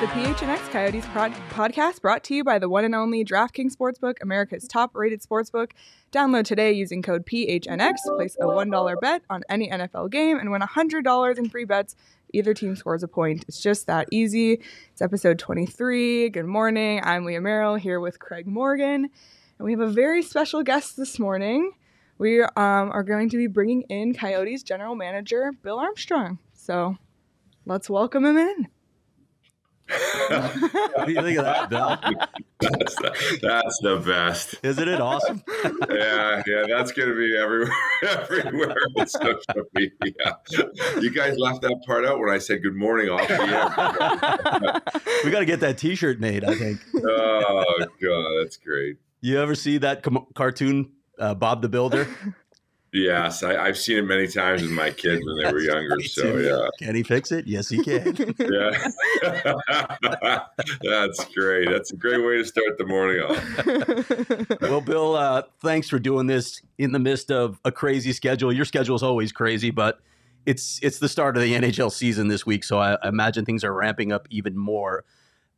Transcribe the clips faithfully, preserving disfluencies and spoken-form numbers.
The P H N X Coyotes prod- podcast brought to you by the one and only DraftKings Sportsbook, America's top-rated sportsbook. Download today using code P H N X, place a one dollar bet on any N F L game, and win one hundred dollars in free bets if either team scores a point. It's just that easy. It's episode twenty-three. Good morning. I'm Leah Merrill here with Craig Morgan, and we have a very special guest this morning. We um, are going to be bringing in Coyotes General Manager Bill Armstrong, so let's welcome him in. What do you think of that, Bill? That's the, that's the best. Isn't it awesome? yeah, yeah, that's going to be everywhere. everywhere on social media. You guys left that part out when I said good morning off the air. We got to get that T-shirt made, I think. Oh, God, that's great. You ever see that com- cartoon, uh, Bob the Builder? Yes, I, I've seen it many times with my kids when they were younger. So yeah, can he fix it? Yes, he can. Yeah, that's great. That's a great way to start the morning off. Well, Bill, uh, thanks for doing this in the midst of a crazy schedule. Your schedule is always crazy, but it's it's the start of the N H L season this week, so I, I imagine things are ramping up even more.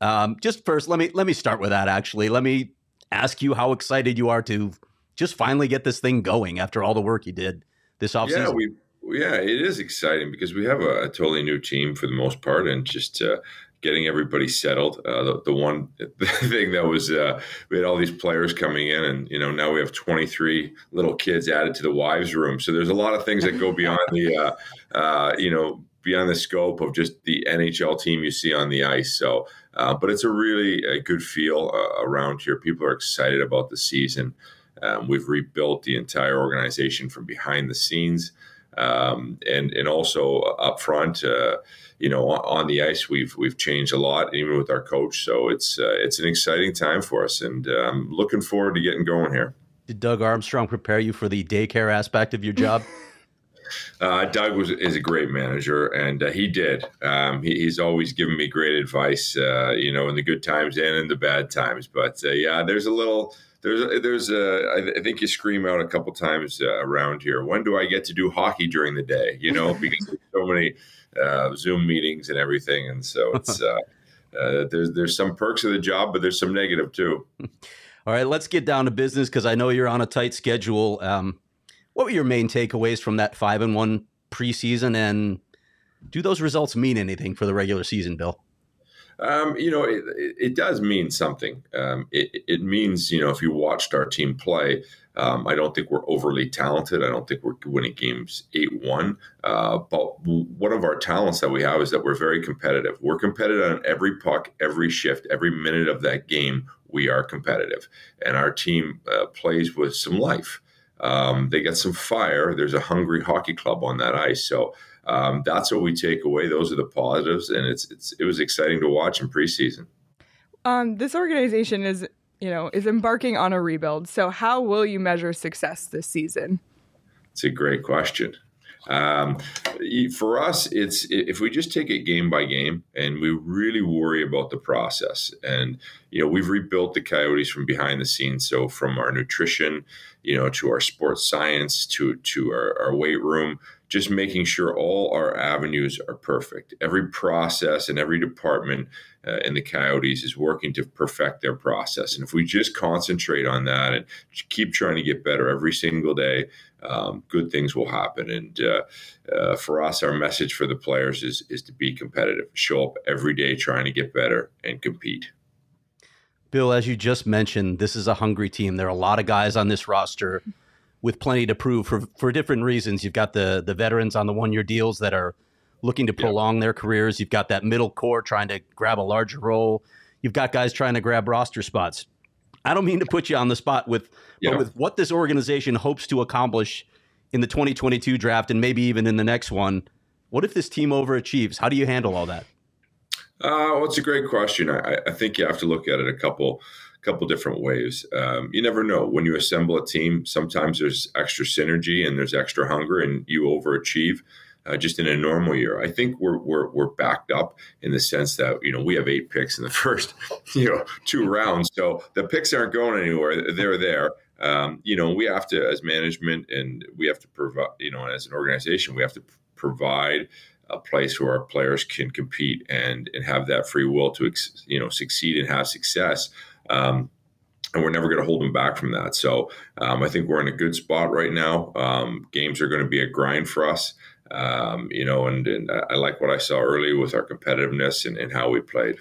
Um, just first, let me let me start with that. Actually, let me ask you how excited you are to just finally get this thing going after all the work you did this offseason. Yeah, we, yeah, it is exciting because we have a, a totally new team for the most part, and just uh, getting everybody settled. Uh, the, the one thing that was uh, we had all these players coming in, and you know now we have twenty-three little kids added to the wives' room. So there's a lot of things that go beyond the uh, uh, you know beyond the scope of just the N H L team you see on the ice. So, uh, but it's a really a good feel uh, around here. People are excited about the season. Um, we've rebuilt the entire organization from behind the scenes, um, and and also up front. Uh, you know, on the ice, we've we've changed a lot, even with our coach. So it's uh, it's an exciting time for us, and I'm um, looking forward to getting going here. Did Doug Armstrong prepare you for the daycare aspect of your job? Uh, Doug was is a great manager, and uh, he did. Um, he, he's always given me great advice, uh, you know, in the good times and in the bad times. But uh, yeah, there's a little. There's, a, there's a. I think you scream out a couple times uh, around here. When do I get to do hockey during the day? You know, because there's so many uh, Zoom meetings and everything, and so it's uh, uh, there's there's some perks of the job, but there's some negative too. All right, let's get down to business because I know you're on a tight schedule. Um, what were your main takeaways from that five and one preseason, and do those results mean anything for the regular season, Bill? Um, you know, it, it does mean something. Um, it, it means, you know, if you watched our team play, um, I don't think we're overly talented. I don't think we're winning games eight one. Uh, but one of our talents that we have is that we're very competitive. We're competitive on every puck, every shift, every minute of that game. We are competitive. And our team uh, plays with some life. Um, they got some fire. There's a hungry hockey club on that ice. So Um, that's what we take away. Those are the positives, and it's it's it was exciting to watch in preseason. Um, this organization is you know is embarking on a rebuild. So how will you measure success this season? It's a great question. Um, for us, it's if we just take it game by game, and we really worry about the process. And you know we've rebuilt the Coyotes from behind the scenes. So from our nutrition you know, to our sports science, to to our, our weight room, just making sure all our avenues are perfect. Every process and every department uh, in the Coyotes is working to perfect their process. And if we just concentrate on that and keep trying to get better every single day, um, good things will happen. And uh, uh, for us, our message for the players is, is to be competitive, show up every day trying to get better and compete. Bill, as you just mentioned, this is a hungry team. There are a lot of guys on this roster with plenty to prove for, for different reasons. You've got the, the veterans on the one-year deals that are looking to prolong yeah. their careers. You've got that middle core trying to grab a larger role. You've got guys trying to grab roster spots. I don't mean to put you on the spot with, yeah. but with what this organization hopes to accomplish in the twenty twenty-two draft and maybe even in the next one, what if this team overachieves? How do you handle all that? Uh, well, it's a great question. I, I think you have to look at it a couple couple different ways. Um, you never know. When you assemble a team, sometimes there's extra synergy and there's extra hunger and you overachieve uh, just in a normal year. I think we're, we're we're backed up in the sense that, you know, we have eight picks in the first, you know, two rounds. So the picks aren't going anywhere. They're there. Um, you know, we have to, as management, and we have to provide, you know, as an organization, we have to provide a place where our players can compete and, and have that free will to, you know, succeed and have success. Um, and we're never going to hold them back from that. So um, I think we're in a good spot right now. Um, games are going to be a grind for us, um, you know, and, and I like what I saw early with our competitiveness and, and how we played.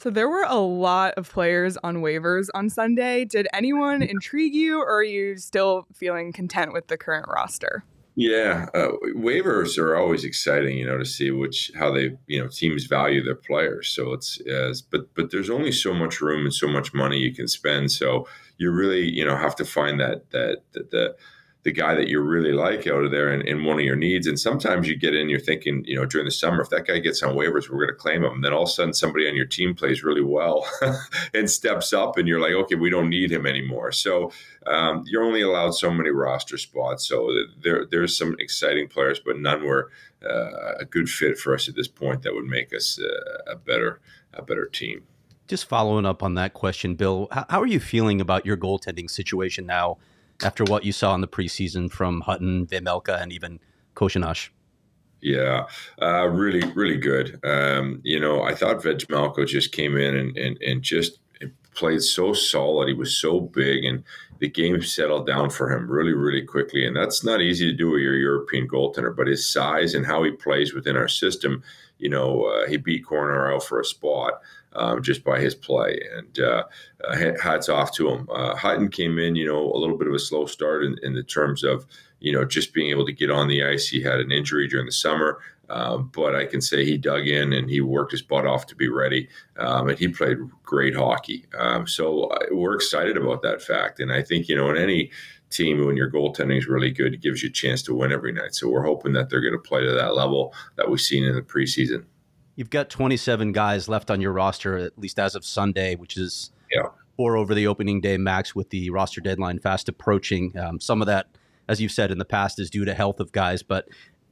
So there were a lot of players on waivers on Sunday. Did anyone intrigue you, or are you still feeling content with the current roster? Yeah, uh, waivers are always exciting, you know, to see which how they, you know, teams value their players. So it's, uh, but but there's only so much room and so much money you can spend. So you really, you know, have to find that that that the the guy that you really like out of there and, and one of your needs. And sometimes you get in, you're thinking, you know, during the summer, if that guy gets on waivers, we're going to claim him. And then all of a sudden, somebody on your team plays really well and steps up, and you're like, okay, we don't need him anymore. So um, you're only allowed so many roster spots. So there, there's some exciting players, but none were uh, a good fit for us at this point that would make us uh, a better, a better team. Just following up on that question, Bill, how are you feeling about your goaltending situation now, after what you saw in the preseason from Hutton, Vejmelka, and even Koshinash? Yeah, uh, really, really good. Um, you know, I thought Vejmelka just came in and, and, and just played so solid. He was so big, and the game settled down for him really, really quickly. And that's not easy to do with your European goaltender, but his size and how he plays within our system, you know, uh, he beat Corner out for a spot. Um, just by his play, and uh, hats off to him. Uh, Hutton came in, you know, a little bit of a slow start in, in the terms of, you know, just being able to get on the ice. He had an injury during the summer, um, but I can say he dug in and he worked his butt off to be ready, um, and he played great hockey. Um, so we're excited about that fact, and I think, you know, in any team, when your goaltending is really good, it gives you a chance to win every night. So we're hoping that they're going to play to that level that we've seen in the preseason. You've got twenty-seven guys left on your roster, at least as of Sunday, which is yeah. four over the opening day max, with the roster deadline fast approaching. Um, some of that, as you've said in the past, is due to health of guys. But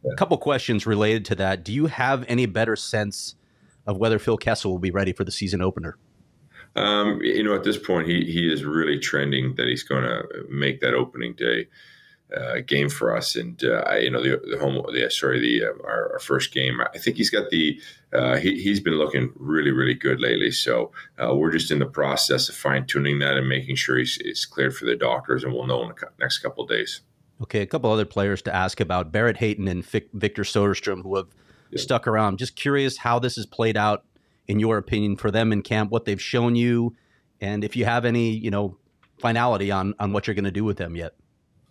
yeah. a couple questions related to that. Do you have any better sense of whether Phil Kessel will be ready for the season opener? Um, you know, at this point, he he is really trending that he's going to make that opening day Uh, game for us, and uh, I, you know the, the home, the sorry, the uh, our, our first game. I think he's got the uh, he he's been looking really, really good lately. So uh, we're just in the process of fine tuning that and making sure he's, he's cleared for the doctors, and we'll know in the next couple of days. Okay, a couple other players to ask about: Barrett Hayton and Fic- Victor Soderstrom, who have yeah. stuck around. Just curious how this has played out in your opinion for them in camp, what they've shown you, and if you have any, you know, finality on on what you're going to do with them yet.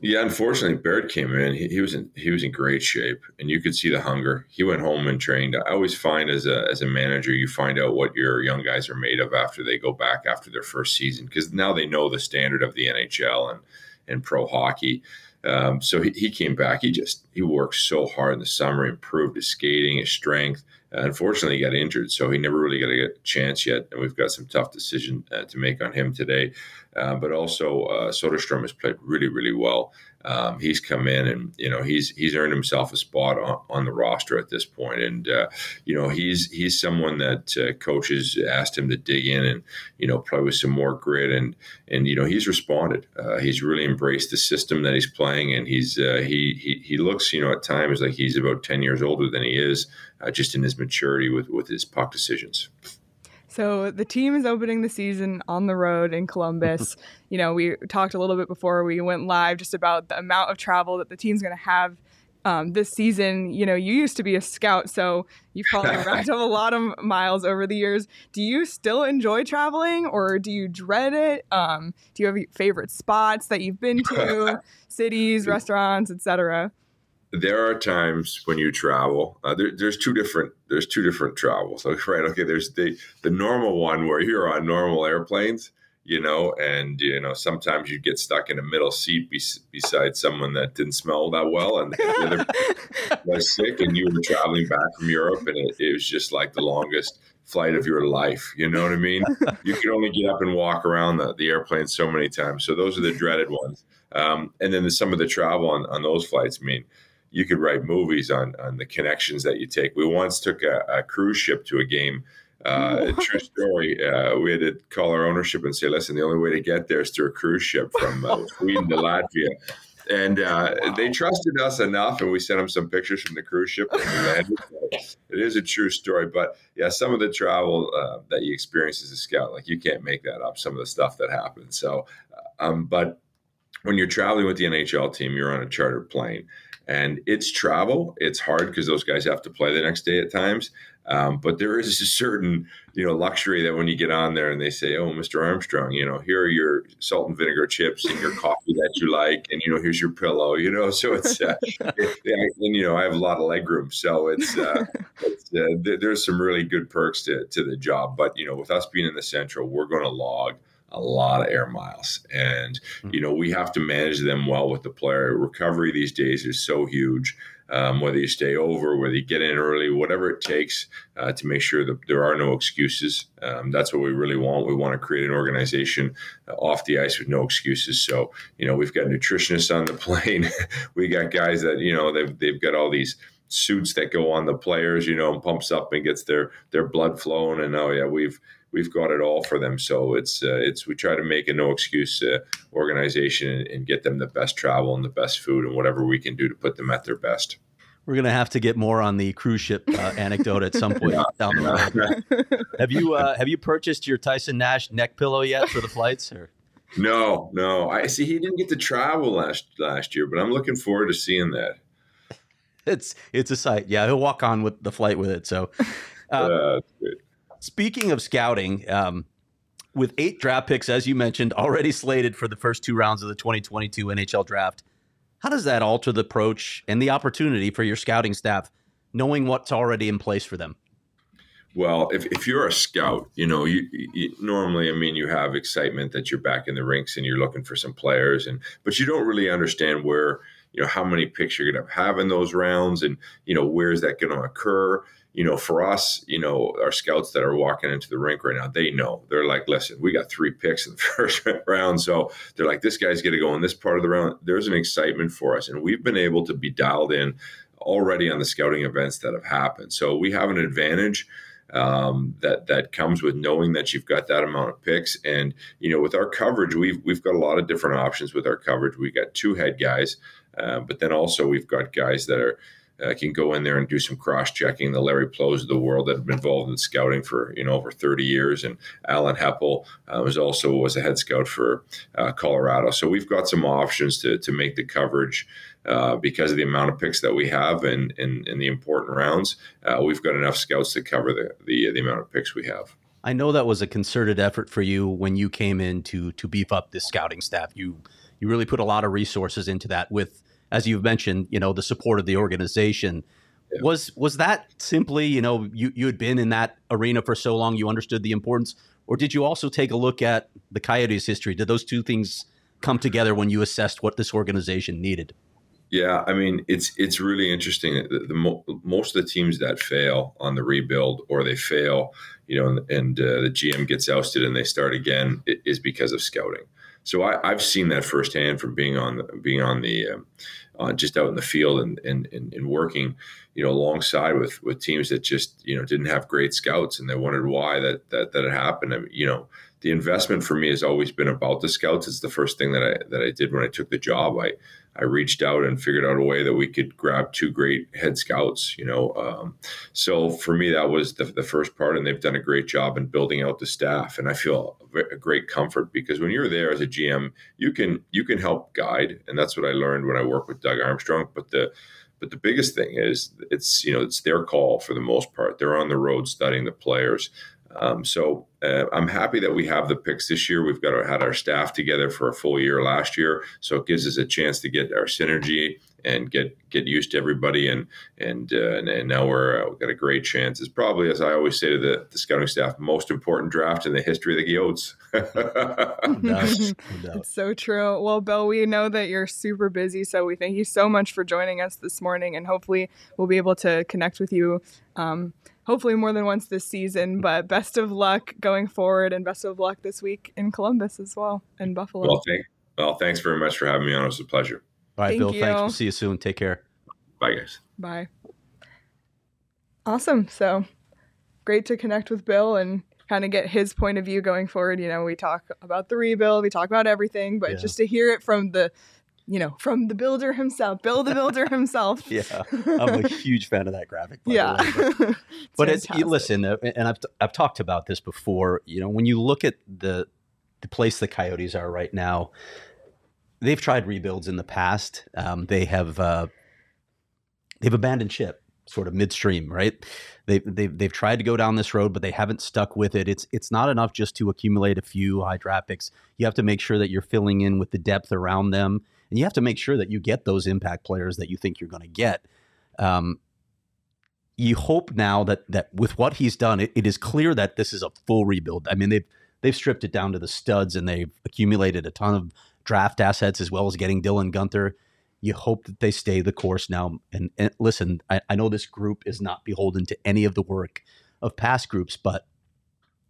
Yeah, unfortunately, Barrett came in. He, he was in he was in great shape, and you could see the hunger. He went home and trained. I always find as a as a manager, you find out what your young guys are made of after they go back after their first season, because now they know the standard of the N H L and and pro hockey. Um, so he, he came back. He just he worked so hard in the summer, improved his skating, his strength. unfortunately, he got injured, so he never really got a chance yet. And we've got some tough decision uh, to make on him today. Uh, but also, uh, Soderstrom has played really, really well. Um, he's come in and, you know, he's he's earned himself a spot on, on the roster at this point. And, uh, you know, he's he's someone that uh, coaches asked him to dig in and, you know, play with some more grit. And, and you know, he's responded. Uh, he's really embraced the system that he's playing. And he's uh, he, he he looks, you know, at times like he's about ten years older than he is, uh, just in his maturity with, with his puck decisions. So the team is opening the season on the road in Columbus. You know, we talked a little bit before we went live just about the amount of travel that the team's going to have um, this season. You know, you used to be a scout, so you've probably racked up a lot of miles over the years. Do you still enjoy traveling, or do you dread it? Um, do you have favorite spots that you've been to, cities, restaurants, et cetera? There are times when you travel. Uh, there, there's two different. There's two different travels. Okay, right. Okay. There's the the normal one where you're on normal airplanes, you know, and you know sometimes you get stuck in a middle seat be, beside someone that didn't smell that well, and the other was sick, and you were traveling back from Europe, and it, it was just like the longest flight of your life. You know what I mean? You can only get up and walk around the, the airplane so many times. So those are the dreaded ones. Um, and then the, some of the travel on on those flights mean. You could write movies on on the connections that you take. We once took a, a cruise ship to a game. Uh, true story. Uh, we had to call our ownership and say, listen, the only way to get there is through a cruise ship from uh, Sweden to Latvia. And uh, wow. They trusted us enough, and we sent them some pictures from the cruise ship. When we landed. It is a true story. But, yeah, some of the travel uh, that you experience as a scout, like you can't make that up, some of the stuff that happens. So, um, but when you're traveling with the N H L team, you're on a chartered plane. And it's travel. It's hard because those guys have to play the next day at times. Um, but there is a certain, you know, luxury that when you get on there and they say, oh, Mister Armstrong, you know, here are your salt and vinegar chips and your coffee that you like. And, you know, here's your pillow, you know, so it's, uh, it, and, you know, I have a lot of leg room. So it's, uh, it's uh, th- there's some really good perks to, to the job. But, you know, with us being in the Central, we're going to log a lot of air miles. And, you know, we have to manage them well with the player. Recovery these days is so huge, um, whether you stay over, whether you get in early, whatever it takes uh, to make sure that there are no excuses. Um, that's what we really want. We want to create an organization uh, off the ice with no excuses. So, you know, we've got nutritionists on the plane. We got guys that, you know, they've, they've got all these suits that go on the players, you know, and pumps up and gets their, their blood flowing. And, oh, yeah, we've We've got it all for them, so it's uh, it's we try to make a no excuse uh, organization and, and get them the best travel and the best food and whatever we can do to put them at their best. We're gonna have to get more on the cruise ship uh, anecdote at some point down the road. Have you uh, have you purchased your Tyson Nash neck pillow yet for the flights? Or? No, no. I see he didn't get to travel last last year, but I'm looking forward to seeing that. It's it's a sight. Yeah, he'll walk on with the flight with it. So. Uh, uh, Speaking of scouting, um, with eight draft picks, as you mentioned, already slated for the first two rounds of the twenty twenty-two N H L draft, how does that alter the approach and the opportunity for your scouting staff, knowing what's already in place for them? Well, if, if you're a scout, you know, you, you normally, I mean, you have excitement that you're back in the rinks and you're looking for some players, and but you don't really understand where, you know, how many picks you're going to have in those rounds and, you know, where is that going to occur? You know, for us, you know, our scouts that are walking into the rink right now, they know. They're like, listen, we got three picks in the first round. So they're like, this guy's going to go in this part of the round. There's an excitement for us. And we've been able to be dialed in already on the scouting events that have happened. So we have an advantage um, that that comes with knowing that you've got that amount of picks. And, you know, with our coverage, we've, we've got a lot of different options with our coverage. We got two head guys, uh, but then also we've got guys that are, Uh, can go in there and do some cross-checking. The Larry Plows of the world that have been involved in scouting for, you know, over thirty years. And Alan Heppel uh, was also was a head scout for uh, Colorado. So we've got some options to to make the coverage uh, because of the amount of picks that we have and in, in, in the important rounds. Uh, we've got enough scouts to cover the, the the amount of picks we have. I know that was a concerted effort for you when you came in to to beef up this scouting staff. You you really put a lot of resources into that with, as you've mentioned, you know, the support of the organization. Yeah. Was was that simply, you know, you, you had been in that arena for so long, you understood the importance, or did you also take a look at the Coyotes' history? Did those two things come together when you assessed what this organization needed? Yeah, I mean, it's it's really interesting. The, the mo- most of the teams that fail on the rebuild, or they fail, you know, and, and uh, the G M gets ousted and they start again, it is because of scouting. So I, I've seen that firsthand from being on being on the um, uh, just out in the field and, and and and working, you know, alongside with with teams that just, you know, didn't have great scouts, and they wondered why that that that had happened. I mean, you know, the investment for me has always been about the scouts. It's the first thing that I that I did when I took the job. I I reached out and figured out a way that we could grab two great head scouts, you know. Um, so for me, that was the, the first part, and they've done a great job in building out the staff. And I feel a great comfort, because when you're there as a G M, you can you can help guide, and that's what I learned when I worked with Doug Armstrong. But the but the biggest thing is it's you know it's their call for the most part. They're on the road studying the players. Um, so uh, I'm happy that we have the picks this year. We've got our, had our staff together for a full year last year, so it gives us a chance to get our synergy and get, get used to everybody. And and uh, and, and now we're uh, we've got a great chance. It's probably, as I always say to the, the scouting staff, most important draft in the history of the Coyotes. Nice. It's so true. Well, Bill, we know that you're super busy, so we thank you so much for joining us this morning, and hopefully we'll be able to connect with you Um, hopefully more than once this season, but best of luck going forward, and best of luck this week in Columbus as well, and Buffalo. Well, thank, well thanks very much for having me on. It was a pleasure. All right, thank Bill, you. Thanks. We'll see you soon. Take care. Bye, guys. Bye. Awesome. So great to connect with Bill and kind of get his point of view going forward. You know, we talk about the rebuild, we talk about everything, but yeah. just to hear it from the You know, from the builder himself, Bill the builder himself. Yeah, I'm a huge fan of that graphic. By yeah, the way, but, it's but it's you listen, and I've I've talked about this before. You know, when you look at the the place the Coyotes are right now, they've tried rebuilds in the past. Um, they have uh, they've abandoned ship, sort of midstream, right? They they they've tried to go down this road, but they haven't stuck with it. It's it's not enough just to accumulate a few high draft picks. You have to make sure that you're filling in with the depth around them. And you have to make sure that you get those impact players that you think you're going to get. Um, you hope now that that with what he's done, it, it is clear that this is a full rebuild. I mean, they've they've stripped it down to the studs, and they've accumulated a ton of draft assets as well as getting Dylan Guenther. You hope that they stay the course now. And, and listen, I, I know this group is not beholden to any of the work of past groups, but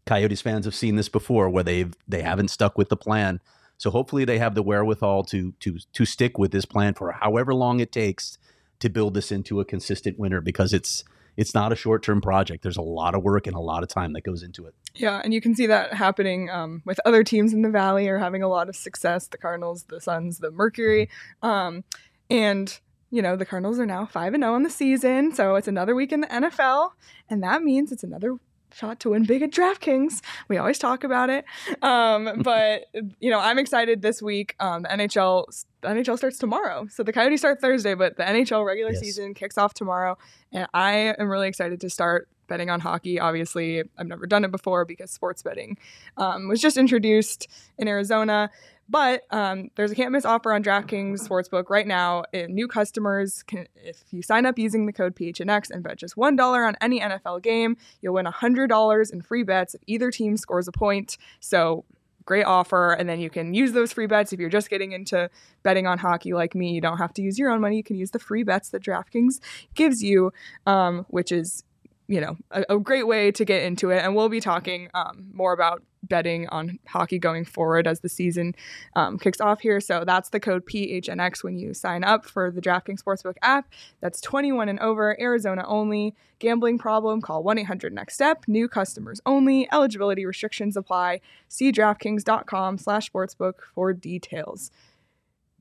Coyotes fans have seen this before where they've they haven't stuck with the plan. So hopefully they have the wherewithal to to to stick with this plan for however long it takes to build this into a consistent winner, because it's it's not a short-term project. There's a lot of work and a lot of time that goes into it. Yeah, and you can see that happening um, with other teams in the Valley are having a lot of success, the Cardinals, the Suns, the Mercury. Um, and, you know, the Cardinals are now five and oh on the season, so it's another week in the N F L, and that means it's another shot to win big at DraftKings. We always talk about it. Um, but, you know, I'm excited this week. Um, the N H L, the N H L starts tomorrow. So the Coyotes start Thursday, but the N H L regular yes. season kicks off tomorrow. And I am really excited to start betting on hockey. Obviously, I've never done it before because sports betting um, was just introduced in Arizona. But um, there's a can't miss offer on DraftKings Sportsbook right now. If new customers can, if you sign up using the code P H N X and bet just one dollar on any N F L game, you'll win one hundred dollars in free bets if either team scores a point. So great offer. And then you can use those free bets if you're just getting into betting on hockey like me. You don't have to use your own money. You can use the free bets that DraftKings gives you, um, which is, you know, a, a great way to get into it. And we'll be talking um, more about betting on hockey going forward as the season um, kicks off here. So that's the code P H N X when you sign up for the DraftKings Sportsbook app. That's twenty-one and over, Arizona only. Gambling problem? Call one eight hundred next step. New customers only. Eligibility restrictions apply. See DraftKings dot com slash sportsbook for details.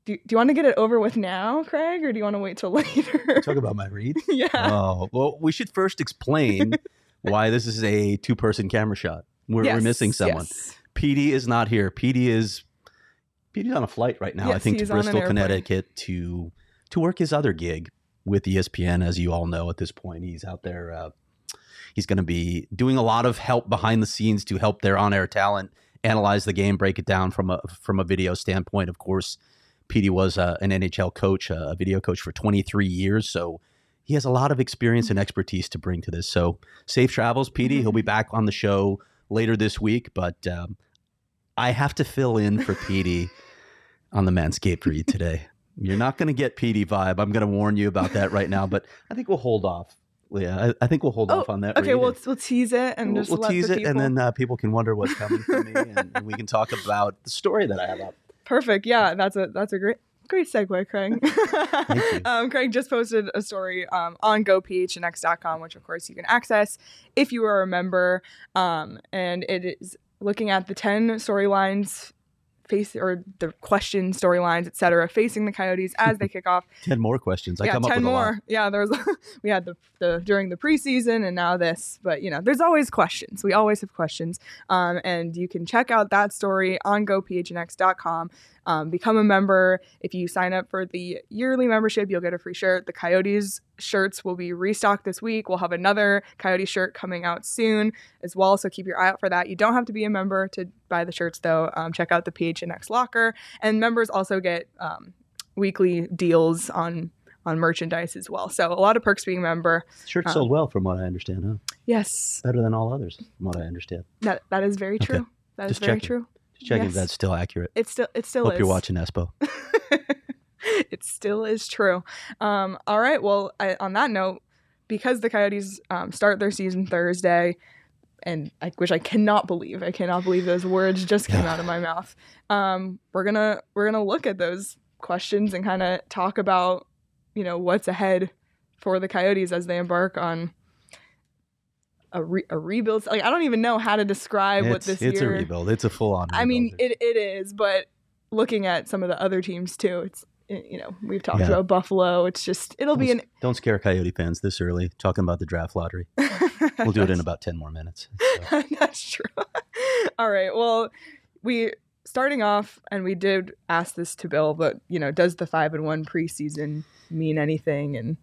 Do, do you want to get it over with now, Craig, or do you want to wait till later? Talk about my read? Yeah. Oh, well, we should first explain why this is a two-person camera shot. We're, yes, we're missing someone. Yes. Petey is not here. Petey is Petey's on a flight right now, yes, I think, to Bristol, Connecticut to to work his other gig with E S P N. As you all know at this point, he's out there. Uh, he's going to be doing a lot of help behind the scenes to help their on-air talent analyze the game, break it down from a from a video standpoint. Of course, Petey was uh, an N H L coach, uh, a video coach for twenty-three years, so he has a lot of experience and expertise to bring to this. So safe travels, Petey. Mm-hmm. He'll be back on the show later this week, but um, I have to fill in for Petey on the Manscaped read today. You're not going to get Petey vibe. I'm going to warn you about that right now, but I think we'll hold off. Yeah, I, I think we'll hold oh, off on that. Okay, reading. we'll we'll tease it and we'll, just we'll let tease the it, people. and then uh, people can wonder what's coming from me, and, and we can talk about the story that I have up. Perfect. Yeah, that's a that's a great great segue, Craig. Thank you. um, Craig just posted a story um, on go p h n x dot com, which of course you can access if you are a member, um, and it is looking at the ten storylines. Face or the question storylines, et cetera, facing the Coyotes as they kick off. ten more questions. I yeah, come ten up with more. A lot. Yeah, there was. We had the, the during the preseason and now this, but you know, there's always questions. We always have questions, um, and you can check out that story on go p h n x dot com. Um, become a member. If you sign up for the yearly membership, you'll get a free shirt. The Coyotes shirts will be restocked this week. We'll have another Coyote shirt coming out soon as well, so keep your eye out for that. You don't have to be a member to buy the shirts, though. Um, check out the P H N X Locker. And members also get um, weekly deals on on merchandise as well. So a lot of perks being a member. Shirts um, sold well, from what I understand, huh? Yes. Better than all others, from what I understand. That That is very true. Okay. That Just is very checking. true. Just checking yes. if that's still accurate. It still, it still Hope is. Hope you're watching Espo. It still is true. Um, all right. Well, I, on that note, because the Coyotes um, start their season Thursday, and I, which I cannot believe, I cannot believe those words just came out of my mouth. Um, we're gonna we're gonna look at those questions and kind of talk about, you know, what's ahead for the Coyotes as they embark on a re- a rebuild. Like, I don't even know how to describe it's, what this it's year. It's a rebuild. It's a full on. I mean, it it is, but looking at some of the other teams too, it's. You know, we've talked yeah. about Buffalo. It's just, it'll don't, be an. Don't scare Coyote fans this early talking about the draft lottery. We'll do it in about ten more minutes. So. That's true. All right. Well, we starting off, and we did ask this to Bill, but, you know, does the five and one preseason mean anything? And,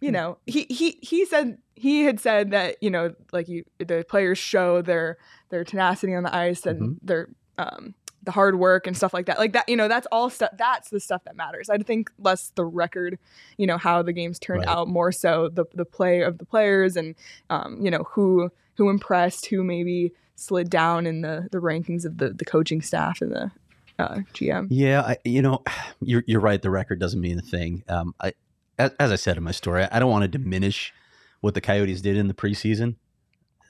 you know, he, he, he said he had said that, you know, like you, the players show their, their tenacity on the ice and mm-hmm. their, um, the hard work and stuff like that, like that, you know, that's all stuff. That's the stuff that matters. I think less the record, you know, how the games turned right. out, more so the the play of the players and, um, you know, who, who impressed, who maybe slid down in the, the rankings of the, the coaching staff and the uh, G M. Yeah. I, you know, you're, you're right. The record doesn't mean a thing. Um, I, as, as I said in my story, I don't want to diminish what the Coyotes did in the preseason.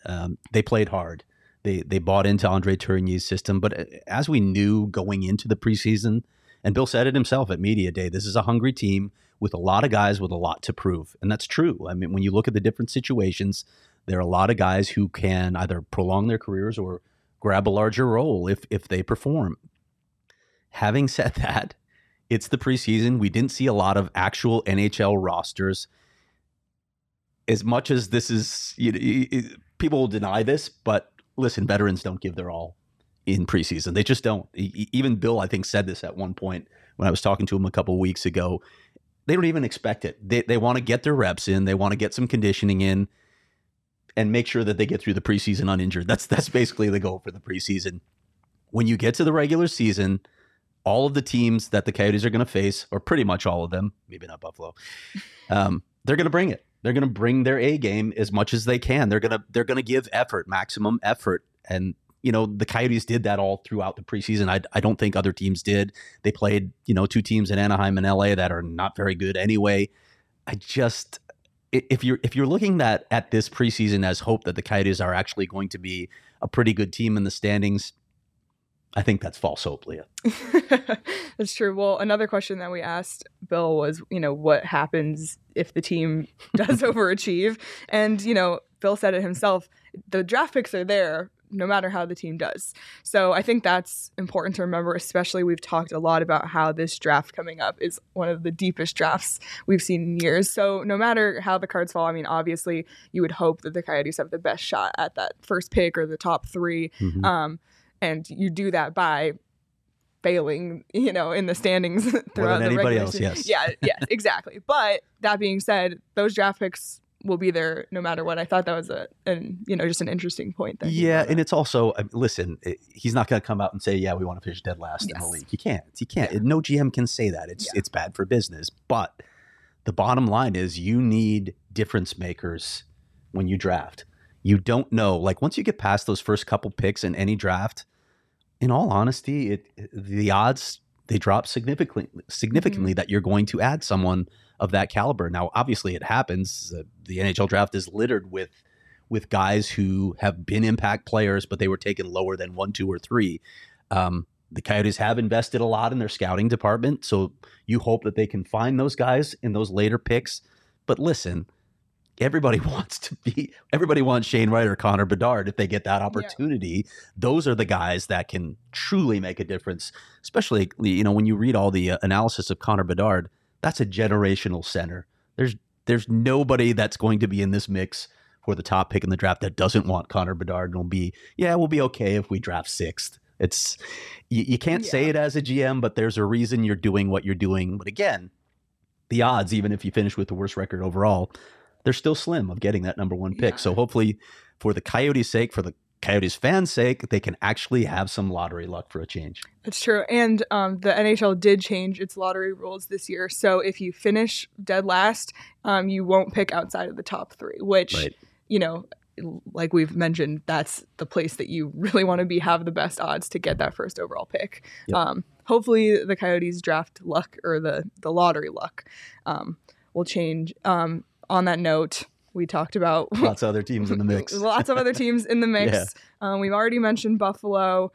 Um, they played hard. They they bought into Andre Tourigny's system, but as we knew going into the preseason, and Bill said it himself at Media Day, this is a hungry team with a lot of guys with a lot to prove, and that's true. I mean, when you look at the different situations, there are a lot of guys who can either prolong their careers or grab a larger role if if they perform. Having said that, it's the preseason. We didn't see a lot of actual N H L rosters. As much as this is, you know, people will deny this, but listen, veterans don't give their all in preseason. They just don't. Even Bill, I think, said this at one point when I was talking to him a couple of weeks ago. They don't even expect it. They they want to get their reps in. They want to get some conditioning in and make sure that they get through the preseason uninjured. That's that's basically the goal for the preseason. When you get to the regular season, all of the teams that the Coyotes are going to face, or pretty much all of them, maybe not Buffalo, um, they're going to bring it. They're going to bring their A game as much as they can. They're going to they're going to give effort, maximum effort. And, you know, the Coyotes did that all throughout the preseason. I, I don't think other teams did. They played, you know, two teams in Anaheim and L A that are not very good anyway. I just if you're if you're looking that at this preseason as hope that the Coyotes are actually going to be a pretty good team in the standings, I think that's false hope, Leah. That's true. Well, another question that we asked Bill was, you know, what happens if the team does overachieve? And, you know, Bill said it himself, the draft picks are there no matter how the team does. So I think that's important to remember, especially we've talked a lot about how this draft coming up is one of the deepest drafts we've seen in years. So no matter how the cards fall, I mean, obviously you would hope that the Coyotes have the best shot at that first pick or the top three. Mm-hmm. Um And you do that by failing, you know, in the standings throughout More than the anybody else, yes. Yeah, yeah, exactly. But that being said, those draft picks will be there no matter what. I thought that was a, an, you know, just an interesting point. Yeah, and it's also, I mean, listen, it, he's not going to come out and say, yeah, we want to finish dead last yes. in the league. He can't. He can't. Yeah. No G M can say that. It's yeah. it's bad for business. But the bottom line is you need difference makers when you draft. You don't know. Like, once you get past those first couple picks in any draft, in all honesty, it, the odds they drop significantly, significantly mm-hmm. that you're going to add someone of that caliber. Now, obviously it happens. Uh, the N H L draft is littered with with guys who have been impact players, but they were taken lower than one, two, or three. Um, the Coyotes have invested a lot in their scouting department, so you hope that they can find those guys in those later picks. But listen, everybody wants to be, everybody wants Shane Wright or Connor Bedard if they get that opportunity. Yeah. Those are the guys that can truly make a difference, especially, you know, when you read all the analysis of Connor Bedard, that's a generational center. There's, there's nobody that's going to be in this mix for the top pick in the draft that doesn't want Connor Bedard and will be, yeah, we'll be okay if we draft sixth. It's, you, you can't yeah. say it as a G M, but there's a reason you're doing what you're doing. But again, the odds, even if you finish with the worst record overall, they're still slim of getting that number one pick. Yeah. So hopefully for the Coyotes' sake, for the Coyotes fans' sake, they can actually have some lottery luck for a change. That's true. And um, the N H L did change its lottery rules this year. So if you finish dead last, um, you won't pick outside of the top three, which, right. you know, like we've mentioned, that's the place that you really want to be, have the best odds to get that first overall pick. Yep. Um, hopefully the Coyotes draft luck, or the, the lottery luck, um, will change. Um, on that note, we talked about lots of other teams in the mix. Lots of other teams in the mix. Yeah. Um, we've already mentioned Buffalo.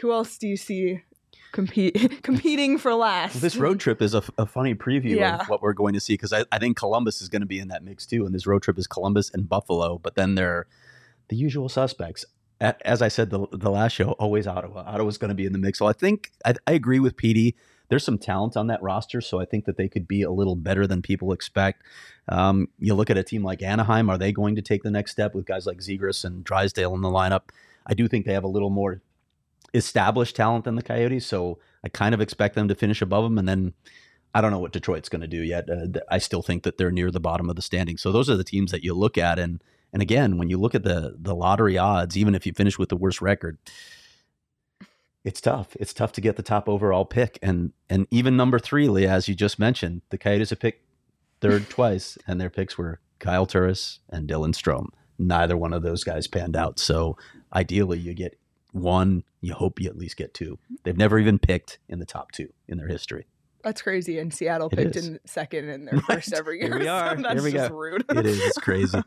Who else do you see compete competing for last? Well, this road trip is a, a funny preview yeah. of what we're going to see, because I, I think Columbus is going to be in that mix too. And this road trip is Columbus and Buffalo, but then they're the usual suspects. As I said the, the last show, always Ottawa. Ottawa's going to be in the mix. So I think I, I agree with Petey. There's some talent on that roster, so I think that they could be a little better than people expect. Um, you look at a team like Anaheim. Are they going to take the next step with guys like Zegras and Drysdale in the lineup? I do think they have a little more established talent than the Coyotes, so I kind of expect them to finish above them. And then I don't know what Detroit's going to do yet. Uh, I still think that they're near the bottom of the standing. So those are the teams that you look at. And and again, when you look at the the lottery odds, even if you finish with the worst record, it's tough. It's tough to get the top overall pick. And and even number three, Leah, as you just mentioned, the Coyotes have picked third twice, and their picks were Kyle Turris and Dylan Strome. Neither one of those guys panned out. So ideally you get one, you hope you at least get two. They've never even picked in the top two in their history. That's crazy. And Seattle it picked is. in second in their right. first ever year. Here we are. So that's Here we just go. rude. It is. It's crazy.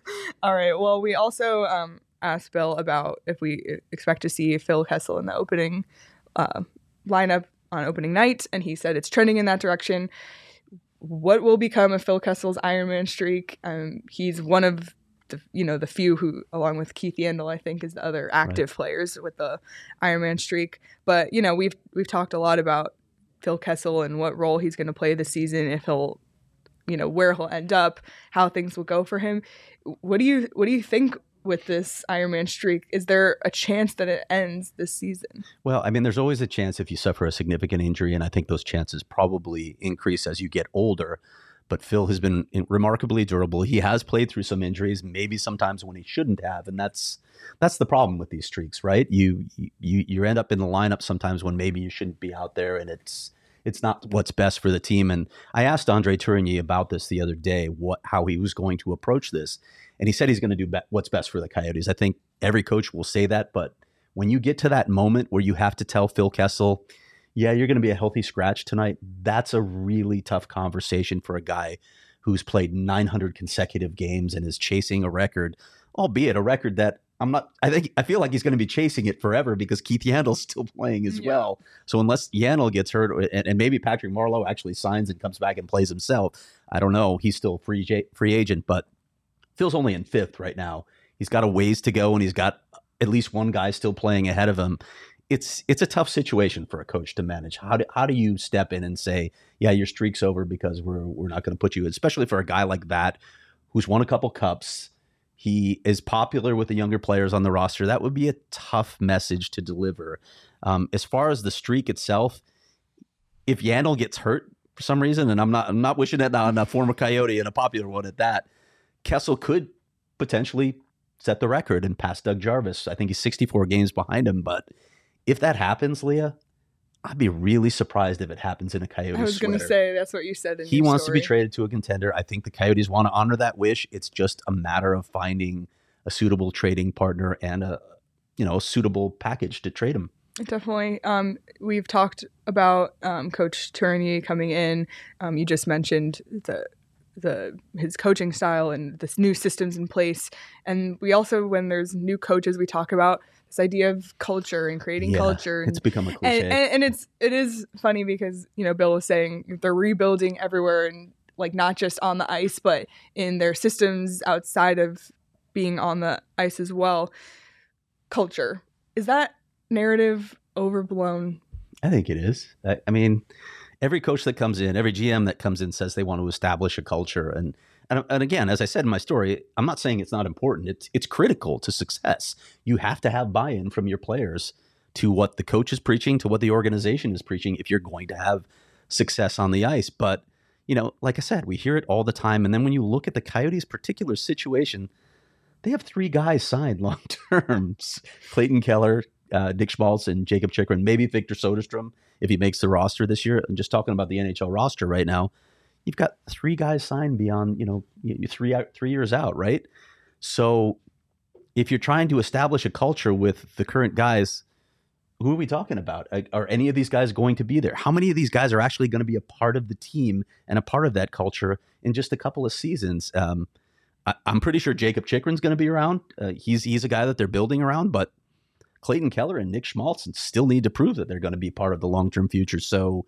All right. Well, we also um, asked Bill about if we expect to see Phil Kessel in the opening uh, lineup on opening night, and he said it's trending in that direction. What will become of Phil Kessel's Ironman streak? Um, he's one of the, you know, the few who, along with Keith Yandel, I think, is the other active right. players with the Ironman streak. But you know, we've we've talked a lot about Phil Kessel and what role he's going to play this season, if he'll, you know, where he'll end up, how things will go for him. What do you what do you think? With this Ironman streak, is there a chance that it ends this season? Well, I mean, there's always a chance if you suffer a significant injury, and I think those chances probably increase as you get older. But Phil has been remarkably durable. He has played through some injuries, maybe sometimes when he shouldn't have, and that's that's the problem with these streaks, right? You you you end up in the lineup sometimes when maybe you shouldn't be out there, and it's it's not what's best for the team. And I asked Andre Tourigny about this the other day, what how he was going to approach this. And he said he's going to do be- what's best for the Coyotes. I think every coach will say that. But when you get to that moment where you have to tell Phil Kessel, yeah, you're going to be a healthy scratch tonight, that's a really tough conversation for a guy who's played nine hundred consecutive games and is chasing a record, albeit a record that I'm not, I think, I feel like he's going to be chasing it forever because Keith Yandel's still playing as yeah. well. So unless Yandel gets hurt, and, and maybe Patrick Marleau actually signs and comes back and plays himself, I don't know. He's still a free, j- free agent, but Phil's only in fifth right now. He's got a ways to go, and he's got at least one guy still playing ahead of him. It's it's a tough situation for a coach to manage. How do, how do you step in and say, yeah, your streak's over because we're we're not going to put you, especially for a guy like that who's won a couple cups. He is popular with the younger players on the roster. That would be a tough message to deliver. Um, as far as the streak itself, if Yandel gets hurt for some reason, and I'm not I'm not wishing that on a former Coyote and a popular one at that, Kessel could potentially set the record and pass Doug Jarvis. I think he's sixty-four games behind him. But if that happens, Leah, I'd be really surprised if it happens in a Coyotes sweater. I was going to say, that's what you said in your story. He wants to be traded to a contender. I think the Coyotes want to honor that wish. It's just a matter of finding a suitable trading partner and a, you know, a suitable package to trade him. Definitely. Um, we've talked about um, Coach Tourney coming in. Um, you just mentioned the the his coaching style and this new systems in place. And we also, when there's new coaches, we talk about this idea of culture and creating yeah, culture. And, it's become a cliche. And, and, and it's it is funny because, you know, Bill was saying they're rebuilding everywhere and like not just on the ice, but in their systems outside of being on the ice as well. Culture. Is that narrative overblown? I think it is. I, I mean, every coach that comes in, every G M that comes in says they want to establish a culture. And, and and again, as I said in my story, I'm not saying it's not important. It's it's critical to success. You have to have buy-in from your players to what the coach is preaching, to what the organization is preaching, if you're going to have success on the ice. But, you know, like I said, we hear it all the time. And then when you look at the Coyotes' particular situation, they have three guys signed long term: Clayton Keller, Uh, Dick Schmaltz, and Jacob Chychrun, maybe Victor Soderstrom if he makes the roster this year. I'm just talking about the N H L roster right now. You've got three guys signed beyond, you know, three three years out, right? So if you're trying to establish a culture with the current guys, who are we talking about? Are any of these guys going to be there? How many of these guys are actually going to be a part of the team and a part of that culture in just a couple of seasons? Um, I, I'm pretty sure Jacob Chychrun's going to be around. Uh, he's he's a guy that they're building around, but Clayton Keller and Nick Schmaltz still need to prove that they're going to be part of the long-term future. So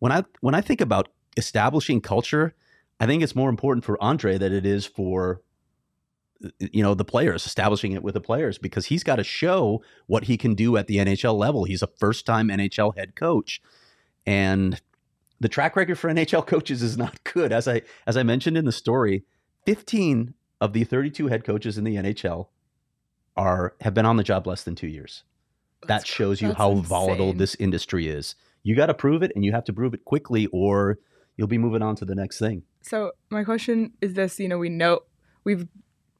when I when I think about establishing culture, I think it's more important for Andre than it is for, you know, the players, establishing it with the players, because he's got to show what he can do at the N H L level. He's a first-time N H L head coach. And the track record for N H L coaches is not good. As I as I mentioned in the story, fifteen of the thirty-two head coaches in the N H L Are, have been on the job less than two years. That's, that shows you how insane. Volatile this industry is. You got to prove it, and you have to prove it quickly, or you'll be moving on to the next thing. So my question is this: you know, we know we've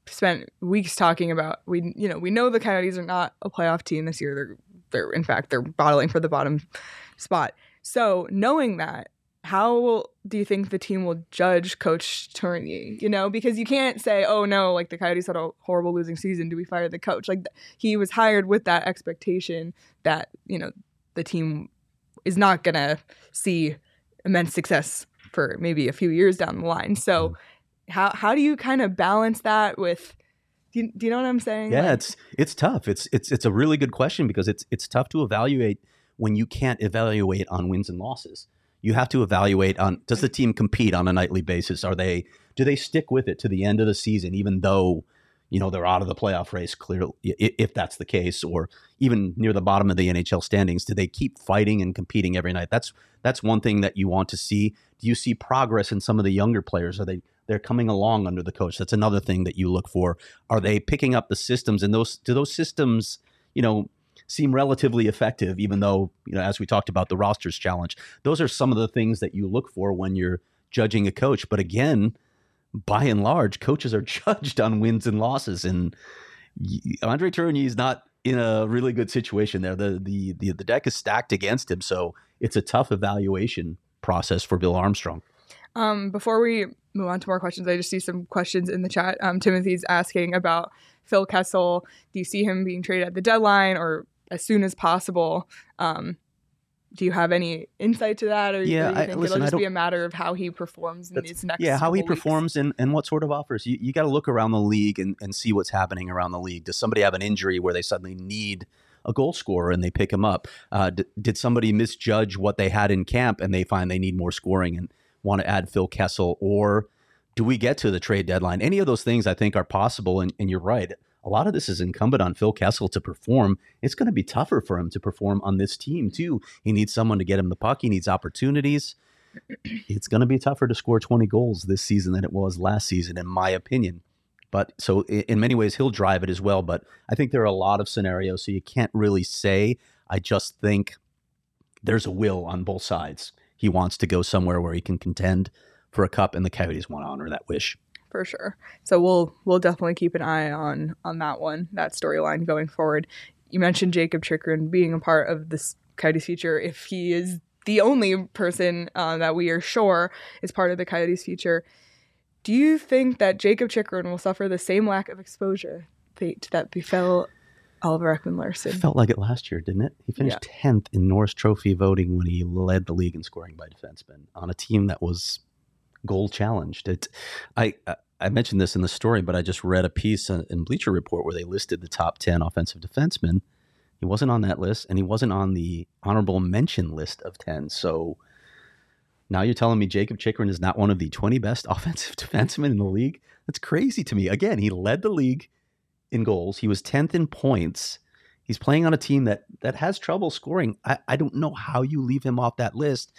spent weeks talking about we, you know, we know the Coyotes are not a playoff team this year. They're they're in fact they're battling for the bottom spot. So knowing that, how do you think the team will judge Coach Tourney? You know, because you can't say, oh, no, like the Coyotes had a horrible losing season. Do we fire the coach? Like th- he was hired with that expectation that, you know, the team is not going to see immense success for maybe a few years down the line. So how how do you kind of balance that with, do you, do you know what I'm saying? Yeah, like, it's it's tough. It's it's it's a really good question because it's it's tough to evaluate when you can't evaluate on wins and losses. You have to evaluate on, does the team compete on a nightly basis? Are they, do they stick with it to the end of the season, even though, you know, they're out of the playoff race clearly, if that's the case, or even near the bottom of the N H L standings? Do they keep fighting and competing every night? That's, that's one thing that you want to see. Do you see progress in some of the younger players? Are they, they're coming along under the coach? That's another thing that you look for. Are they picking up the systems, and those, do those systems, you know, seem relatively effective, even though, you know, as we talked about, the roster's challenge? Those are some of the things that you look for when you're judging a coach. But again, by and large, coaches are judged on wins and losses. And Andre Tourney is not in a really good situation there. The, the, the, the deck is stacked against him. So it's a tough evaluation process for Bill Armstrong. Um, before we move on to more questions, I just see some questions in the chat. Um, Timothy's asking about Phil Kessel. Do you see him being traded at the deadline or as soon as possible? Um, do you have any insight to that? Or yeah, do you think I, listen, it'll just be a matter of how he performs in these next Yeah, how he weeks? performs and, and what sort of offers. You, you got to look around the league and, and see what's happening around the league. Does somebody have an injury where they suddenly need a goal scorer and they pick him up? Uh, d- did somebody misjudge what they had in camp and they find they need more scoring and want to add Phil Kessel? Or do we get to the trade deadline? Any of those things I think are possible. And, and you're right. A lot of this is incumbent on Phil Kessel to perform. It's going to be tougher for him to perform on this team too. He needs someone to get him the puck. He needs opportunities. It's going to be tougher to score twenty goals this season than it was last season, in my opinion. But so in many ways, he'll drive it as well. But I think there are a lot of scenarios, so you can't really say. I just think there's a will on both sides. He wants to go somewhere where he can contend for a cup, and the Coyotes want to honor that wish. For sure. So we'll we'll definitely keep an eye on on that one, that storyline going forward. You mentioned Jacob Chychrun being a part of this Coyotes future. If he is the only person uh, that we are sure is part of the Coyotes future, do you think that Jacob Chychrun will suffer the same lack of exposure to that befell Oliver Ekman-Larsson. Felt like it last year, didn't it? He finished yeah. tenth in Norris Trophy voting when he led the league in scoring by defensemen on a team that was goal challenged. It, I I mentioned this in the story, but I just read a piece in Bleacher Report where they listed the top ten offensive defensemen. He wasn't on that list, and he wasn't on the honorable mention list of ten. So now you're telling me Jacob Chychrun is not one of the twenty best offensive defensemen in the league? That's crazy to me. Again, he led the league in goals. He was tenth in points. He's playing on a team that that has trouble scoring. I, I don't know how you leave him off that list,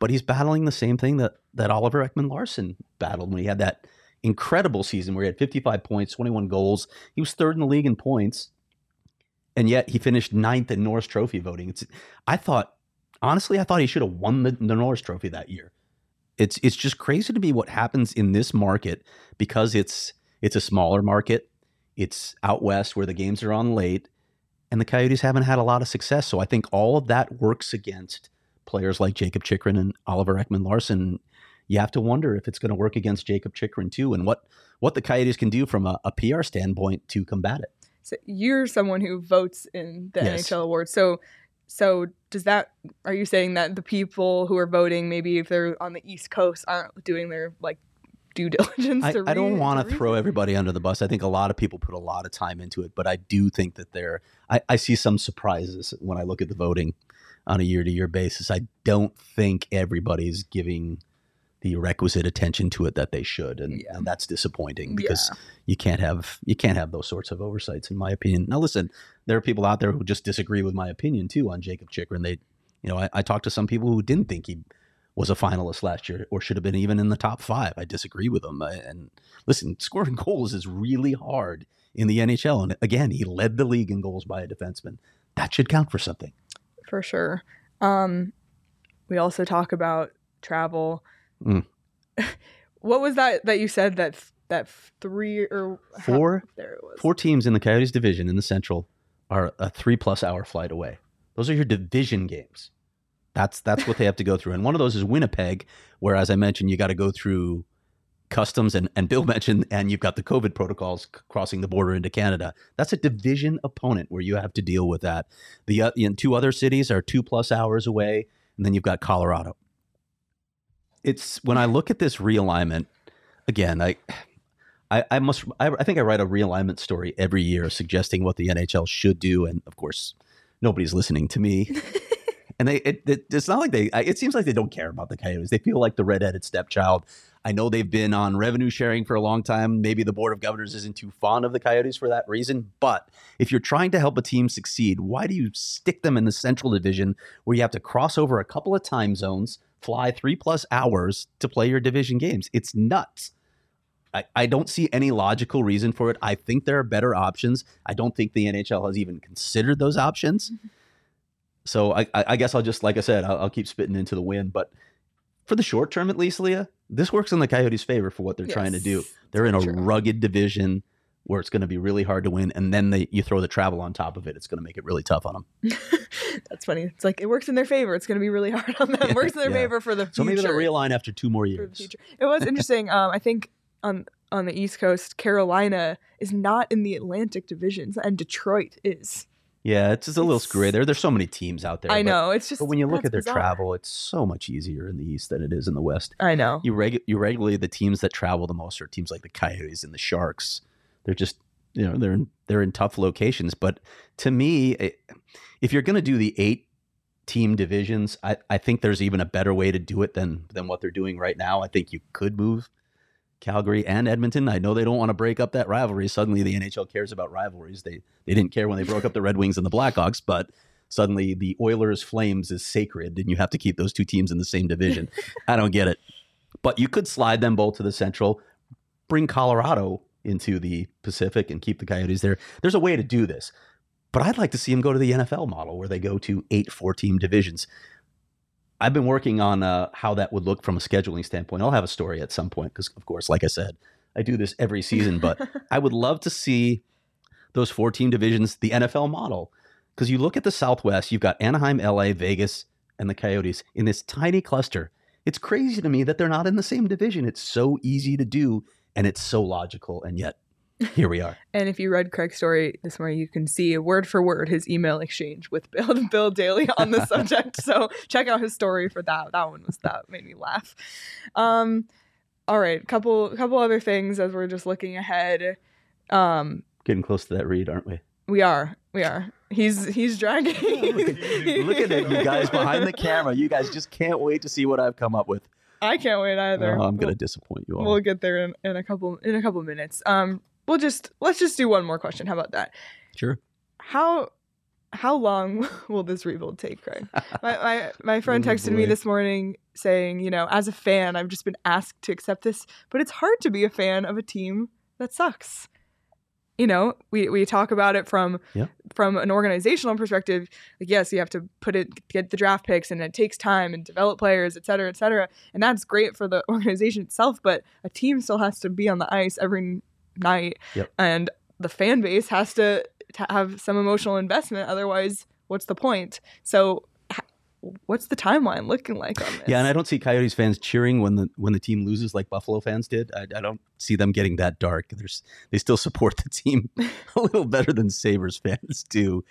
but he's battling the same thing that, that Oliver Ekman-Larsson battled when he had that incredible season where he had fifty-five points, twenty-one goals. He was third in the league in points, and yet he finished ninth in Norris Trophy voting. It's, I thought, honestly, I thought he should have won the, the Norris Trophy that year. It's it's just crazy to me what happens in this market, because it's it's a smaller market. It's out west where the games are on late, and the Coyotes haven't had a lot of success. So I think all of that works against players like Jacob Chychrun and Oliver Ekman-Larsson. You have to wonder if it's going to work against Jacob Chychrun too, and what, what the Coyotes can do from a, a P R standpoint to combat it. So you're someone who votes in the yes. N H L awards. So so does that, are you saying that the people who are voting, maybe if they're on the East Coast, aren't doing their like due diligence? I, to read, I don't want to, to throw everybody under the bus. I think a lot of people put a lot of time into it, but I do think that there, I, I see some surprises when I look at the voting on a year-to-year basis. I don't think everybody's giving the requisite attention to it that they should, and, yeah. and that's disappointing, because yeah. you can't have you can't have those sorts of oversights, in my opinion. Now, listen, there are people out there who just disagree with my opinion too on Jacob Chychrun. They, you know, I, I talked to some people who didn't think he was a finalist last year or should have been even in the top five. I disagree with them. I, and listen, scoring goals is really hard in the N H L, and again, he led the league in goals by a defenseman. That should count for something, for sure. Um, we also talk about travel. Mm. What was that that you said that that three or four how, there it was. Four teams in the Coyotes division in the Central are a three plus hour flight away. Those are your division games. That's that's what they have to go through. And one of those is Winnipeg, where, as I mentioned, you got to go through customs and, and Bill mentioned, and you've got the COVID protocols crossing the border into Canada. That's a division opponent where you have to deal with that. The uh, you know, two other cities are two plus hours away, and then you've got Colorado. It's when I look at this realignment again, I, I, I must, I, I think I write a realignment story every year suggesting what the N H L should do. And of course, nobody's listening to me. and they, it, it, it's not like they, I, it seems like they don't care about the Coyotes. They feel like the redheaded stepchild. I know they've been on revenue sharing for a long time. Maybe the Board of Governors isn't too fond of the Coyotes for that reason. But if you're trying to help a team succeed, why do you stick them in the Central Division where you have to cross over a couple of time zones, fly three plus hours to play your division games? It's nuts. I, I don't see any logical reason for it. I think there are better options. I don't think the N H L has even considered those options. Mm-hmm. So I, I guess I'll just, like I said, I'll, I'll keep spitting into the wind. But for the short term, at least, Leah, this works in the Coyotes' favor for what they're yes. trying to do. They're in a sure. rugged division where it's going to be really hard to win. And then they, you throw the travel on top of it. It's going to make it really tough on them. That's funny. It's like, it works in their favor. It's going to be really hard on them. It yeah, works in their yeah. favor for the future. So maybe they'll realign after two more years. It was interesting. um, I think on on the East Coast, Carolina is not in the Atlantic divisions, and Detroit is. Yeah, it's just a little it's, screwy there. There's so many teams out there. I but, know. It's just, but when you look at their bizarre. travel, it's so much easier in the East than it is in the West. I know. You, regu- you regularly, the teams that travel the most are teams like the Coyotes and the Sharks. They're just, you know, they're in, they're in tough locations. But to me, it, if you're going to do the eight team divisions, I, I think there's even a better way to do it than than what they're doing right now. I think you could move Calgary and Edmonton. I know they don't want to break up that rivalry. Suddenly the N H L cares about rivalries. They they didn't care when they broke up the Red Wings and the Blackhawks, but suddenly the Oilers Flames is sacred and you have to keep those two teams in the same division. I don't get it. But you could slide them both to the Central, bring Colorado into the Pacific and keep the Coyotes there. There's a way to do this, but I'd like to see them go to the N F L model where they go to eight four-team divisions. I've been working on uh, how that would look from a scheduling standpoint. I'll have a story at some point because, of course, like I said, I do this every season, but I would love to see those four-team divisions, the N F L model, because you look at the Southwest, you've got Anaheim, L A, Vegas, and the Coyotes in this tiny cluster. It's crazy to me that they're not in the same division. It's so easy to do, and it's so logical, and yet Here we are. And if you read Craig's story this morning, you can see word for word his email exchange with Bill, Bill Daly on the subject. So check out his story for that. That one was that made me laugh. Um, all right, couple couple other things as we're just looking ahead. Um, Getting close to that read, aren't we? We are. We are. He's he's dragging. Look at you, look at it, you guys behind the camera. You guys just can't wait to see what I've come up with. I can't wait either. Oh, I'm gonna we'll, disappoint you all. We'll get there in, in a couple in a couple minutes. Um, we'll just let's just do one more question. How about that? Sure. How how long will this rebuild take, Craig? My my, my friend texted me this morning saying, you know, as a fan, I've just been asked to accept this, but it's hard to be a fan of a team that sucks. You know, we, we talk about it from yeah. from an organizational perspective. Like, yes, you have to put it, get the draft picks, and it takes time and develop players, et cetera, et cetera. And that's great for the organization itself, but a team still has to be on the ice every night. Yep. And the fan base has to, to have some emotional investment. Otherwise, what's the point? So what's the timeline looking like on this? Yeah, and I don't see Coyotes fans cheering when the when the team loses like Buffalo fans did. I, I don't see them getting that dark. There's, they still support the team a little better than Sabres fans do.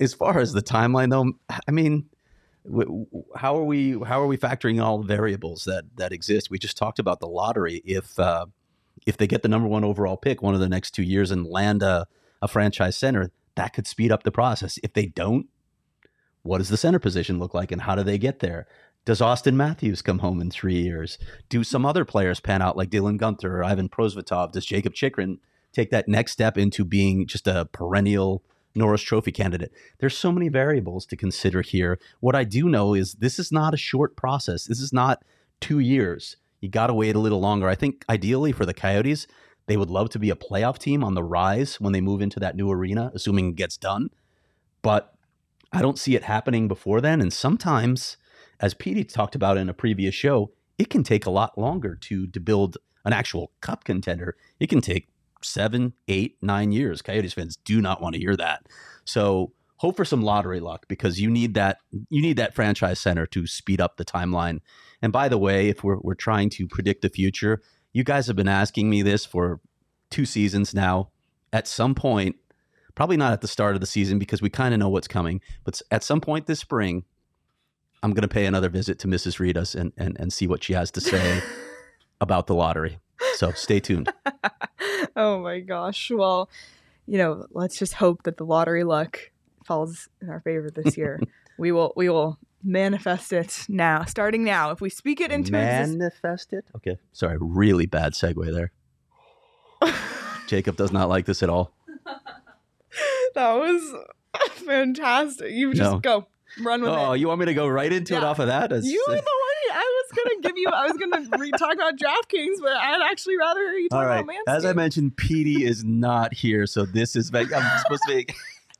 As far as the timeline, though, I mean, w- w- how are we how are we factoring all the variables that that exist? We just talked about the lottery. If uh, if they get the number one overall pick one of the next two years and land a, a franchise center, that could speed up the process. If they don't, what does the center position look like and how do they get there? Does Austin Matthews come home in three years? Do some other players pan out like Dylan Guenther or Ivan Prosvetov? Does Jacob Chychrun take that next step into being just a perennial Norris Trophy candidate? There's so many variables to consider here. What I do know is this is not a short process. This is not two years. You got to wait a little longer. I think ideally for the Coyotes, they would love to be a playoff team on the rise when they move into that new arena, assuming it gets done. But I don't see it happening before then. And sometimes, as Petey talked about in a previous show, it can take a lot longer to, to build an actual cup contender. It can take seven, eight, nine years. Coyotes fans do not want to hear that. So hope for some lottery luck, because you need that you need that franchise center to speed up the timeline. And by the way, if we're we're trying to predict the future, you guys have been asking me this for two seasons now. At some point, probably not at the start of the season because we kind of know what's coming, but at some point this spring, I'm going to pay another visit to Missus Rita's and, and, and see what she has to say about the lottery. So stay tuned. Oh my gosh. Well, you know, let's just hope that the lottery luck falls in our favor this year. we will, we will manifest it now, starting now. If we speak it into existence. Manifest it? Okay. Sorry. Really bad segue there. Jacob does not like this at all. That was fantastic. You just no. go run with oh, it. Oh, you want me to go right into yeah. it off of that? As, you were the one. I was going to give you, I was going to re- talk about DraftKings, but I'd actually rather hear you talk right. about Manscaped. As I mentioned, Petey is not here. So this is, I'm supposed to be,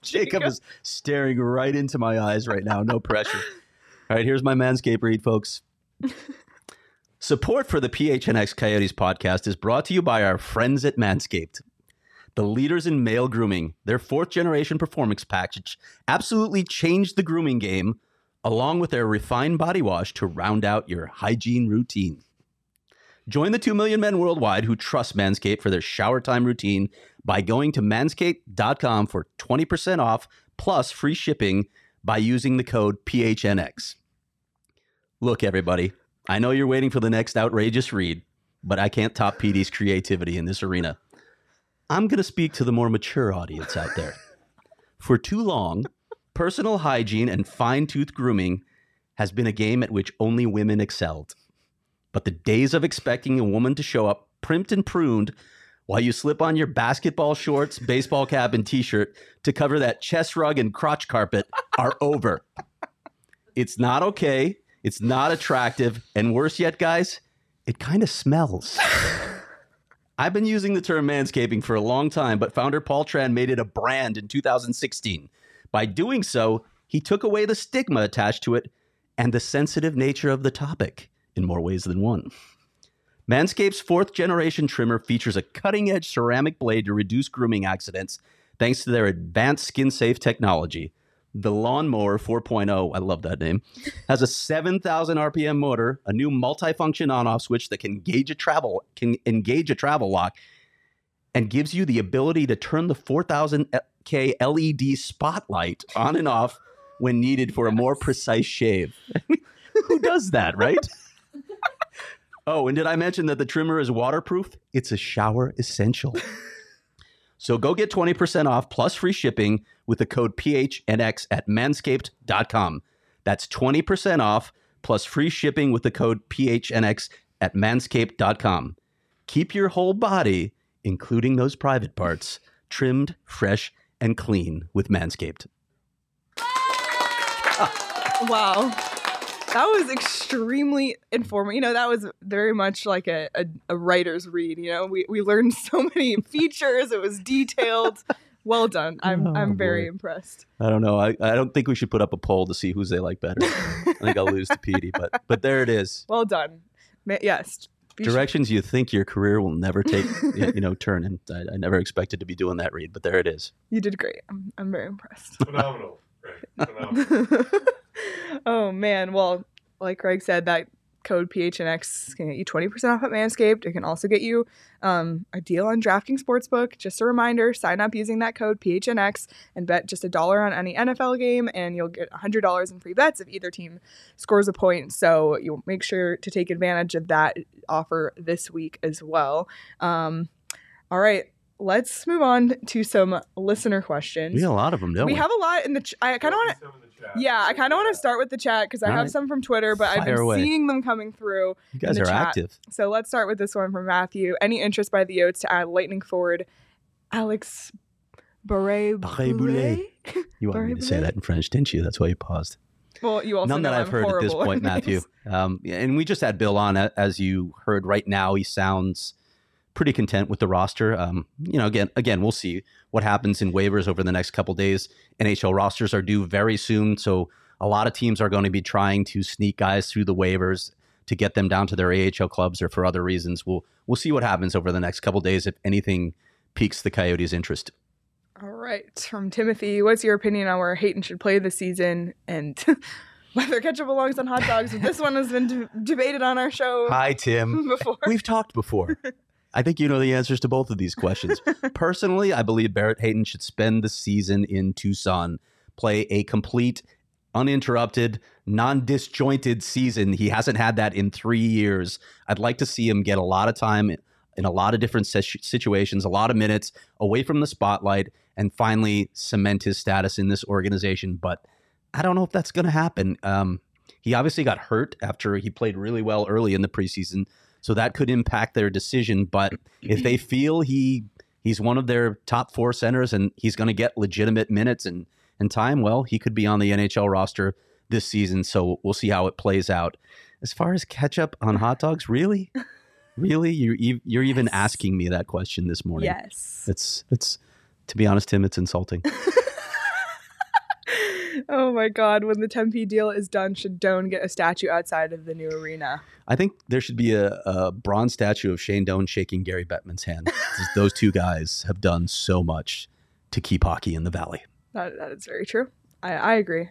Jacob is staring right into my eyes right now. No pressure. All right, here's my Manscaped read, folks. Support for the P H N X Coyotes podcast is brought to you by our friends at Manscaped, the leaders in male grooming. Their fourth-generation performance package absolutely changed the grooming game, along with their refined body wash to round out your hygiene routine. Join the two million men worldwide who trust Manscaped for their shower time routine by going to manscaped dot com for twenty percent off plus free shipping by using the code P H N X. Look, everybody, I know you're waiting for the next outrageous read, but I can't top P D's creativity in this arena. I'm going to speak to the more mature audience out there. For too long, personal hygiene and fine-tooth grooming has been a game at which only women excelled. But the days of expecting a woman to show up primped and pruned while you slip on your basketball shorts, baseball cap, and t-shirt to cover that chest rug and crotch carpet are over. It's not okay. It's not attractive. And worse yet, guys, it kind of smells. I've been using the term manscaping for a long time, but founder Paul Tran made it a brand in two thousand sixteen. By doing so, he took away the stigma attached to it and the sensitive nature of the topic in more ways than one. Manscaped's fourth-generation trimmer features a cutting-edge ceramic blade to reduce grooming accidents thanks to their advanced skin-safe technology. The Lawnmower four point oh, I love that name, has a seven thousand R P M motor, a new multifunction on-off switch that can engage a travel can engage a travel lock, and gives you the ability to turn the four thousand K L E D spotlight on and off when needed for a more precise shave. Who does that, right? Oh, and did I mention that the trimmer is waterproof? It's a shower essential. So go get twenty percent off plus free shipping with the code P H N X at manscaped dot com. That's twenty percent off plus free shipping with the code P H N X at manscaped dot com. Keep your whole body, including those private parts, trimmed, fresh, and clean with Manscaped. Wow. That was extremely informative. You know, that was very much like a, a, a writer's read. You know, we, we learned so many features. It was detailed. Well done. I'm oh, I'm very boy. impressed. I don't know. I, I don't think we should put up a poll to see who's they like better. I think I'll lose to Petey, but but there it is. Well done. Ma- yes. Be Directions sure. you think your career will never take, you know, turn in. I, I never expected to be doing that read, but there it is. You did great. I'm I'm very impressed. Phenomenal. Right. Phenomenal. Oh, man. Well, like Craig said, that code P H N X can get you twenty percent off at Manscaped. It can also get you um, a deal on DraftKings Sportsbook. Just a reminder, sign up using that code P H N X and bet just a dollar on any N F L game, and you'll get one hundred dollars in free bets if either team scores a point. So you'll make sure to take advantage of that offer this week as well. Um, all right. Let's move on to some listener questions. We have a lot of them, don't we? We have a lot in the. Ch- I kind of want to. Yeah, I kind of want to start with the chat because I right. have some from Twitter, but Fire I've been away. seeing them coming through. You guys in the are chat. active. So let's start with this one from Matthew. Any interest by the Yotes to add lightning forward Alex Barré Boulet? You wanted me to say that in French, didn't you? That's why you paused. Well, you also None know that I've I'm heard at this point, Matthew. Um, and we just had Bill on, as you heard right now. He sounds pretty content with the roster. Um, you know, again, again, we'll see what happens in waivers over the next couple days. N H L rosters are due very soon, so a lot of teams are going to be trying to sneak guys through the waivers to get them down to their A H L clubs or for other reasons. We'll we'll see what happens over the next couple days if anything piques the Coyotes' interest. All right, from Timothy, what's your opinion on where Hayton should play this season? And whether ketchup belongs on hot dogs? This one has been d- debated on our show. Hi, Tim. Before. We've talked before. I think you know the answers to both of these questions. Personally, I believe Barrett Hayton should spend the season in Tucson, play a complete, uninterrupted, non-disjointed season. He hasn't had that in three years. I'd like to see him get a lot of time in a lot of different situations, a lot of minutes away from the spotlight, and finally cement his status in this organization. But I don't know if that's going to happen. Um, he obviously got hurt after he played really well early in the preseason. So that could impact their decision. But if they feel he he's one of their top four centers and he's going to get legitimate minutes and, and time, well, he could be on the N H L roster this season. So we'll see how it plays out. As far as ketchup on hot dogs, really? Really? You're, you're yes. even asking me that question this morning. Yes. It's, it's to be honest, Tim, it's insulting. Oh, my God. When the Tempe deal is done, should Doan get a statue outside of the new arena? I think there should be a, a bronze statue of Shane Doan shaking Gary Bettman's hand. Those two guys have done so much to keep hockey in the valley. That, that is very true. I, I agree.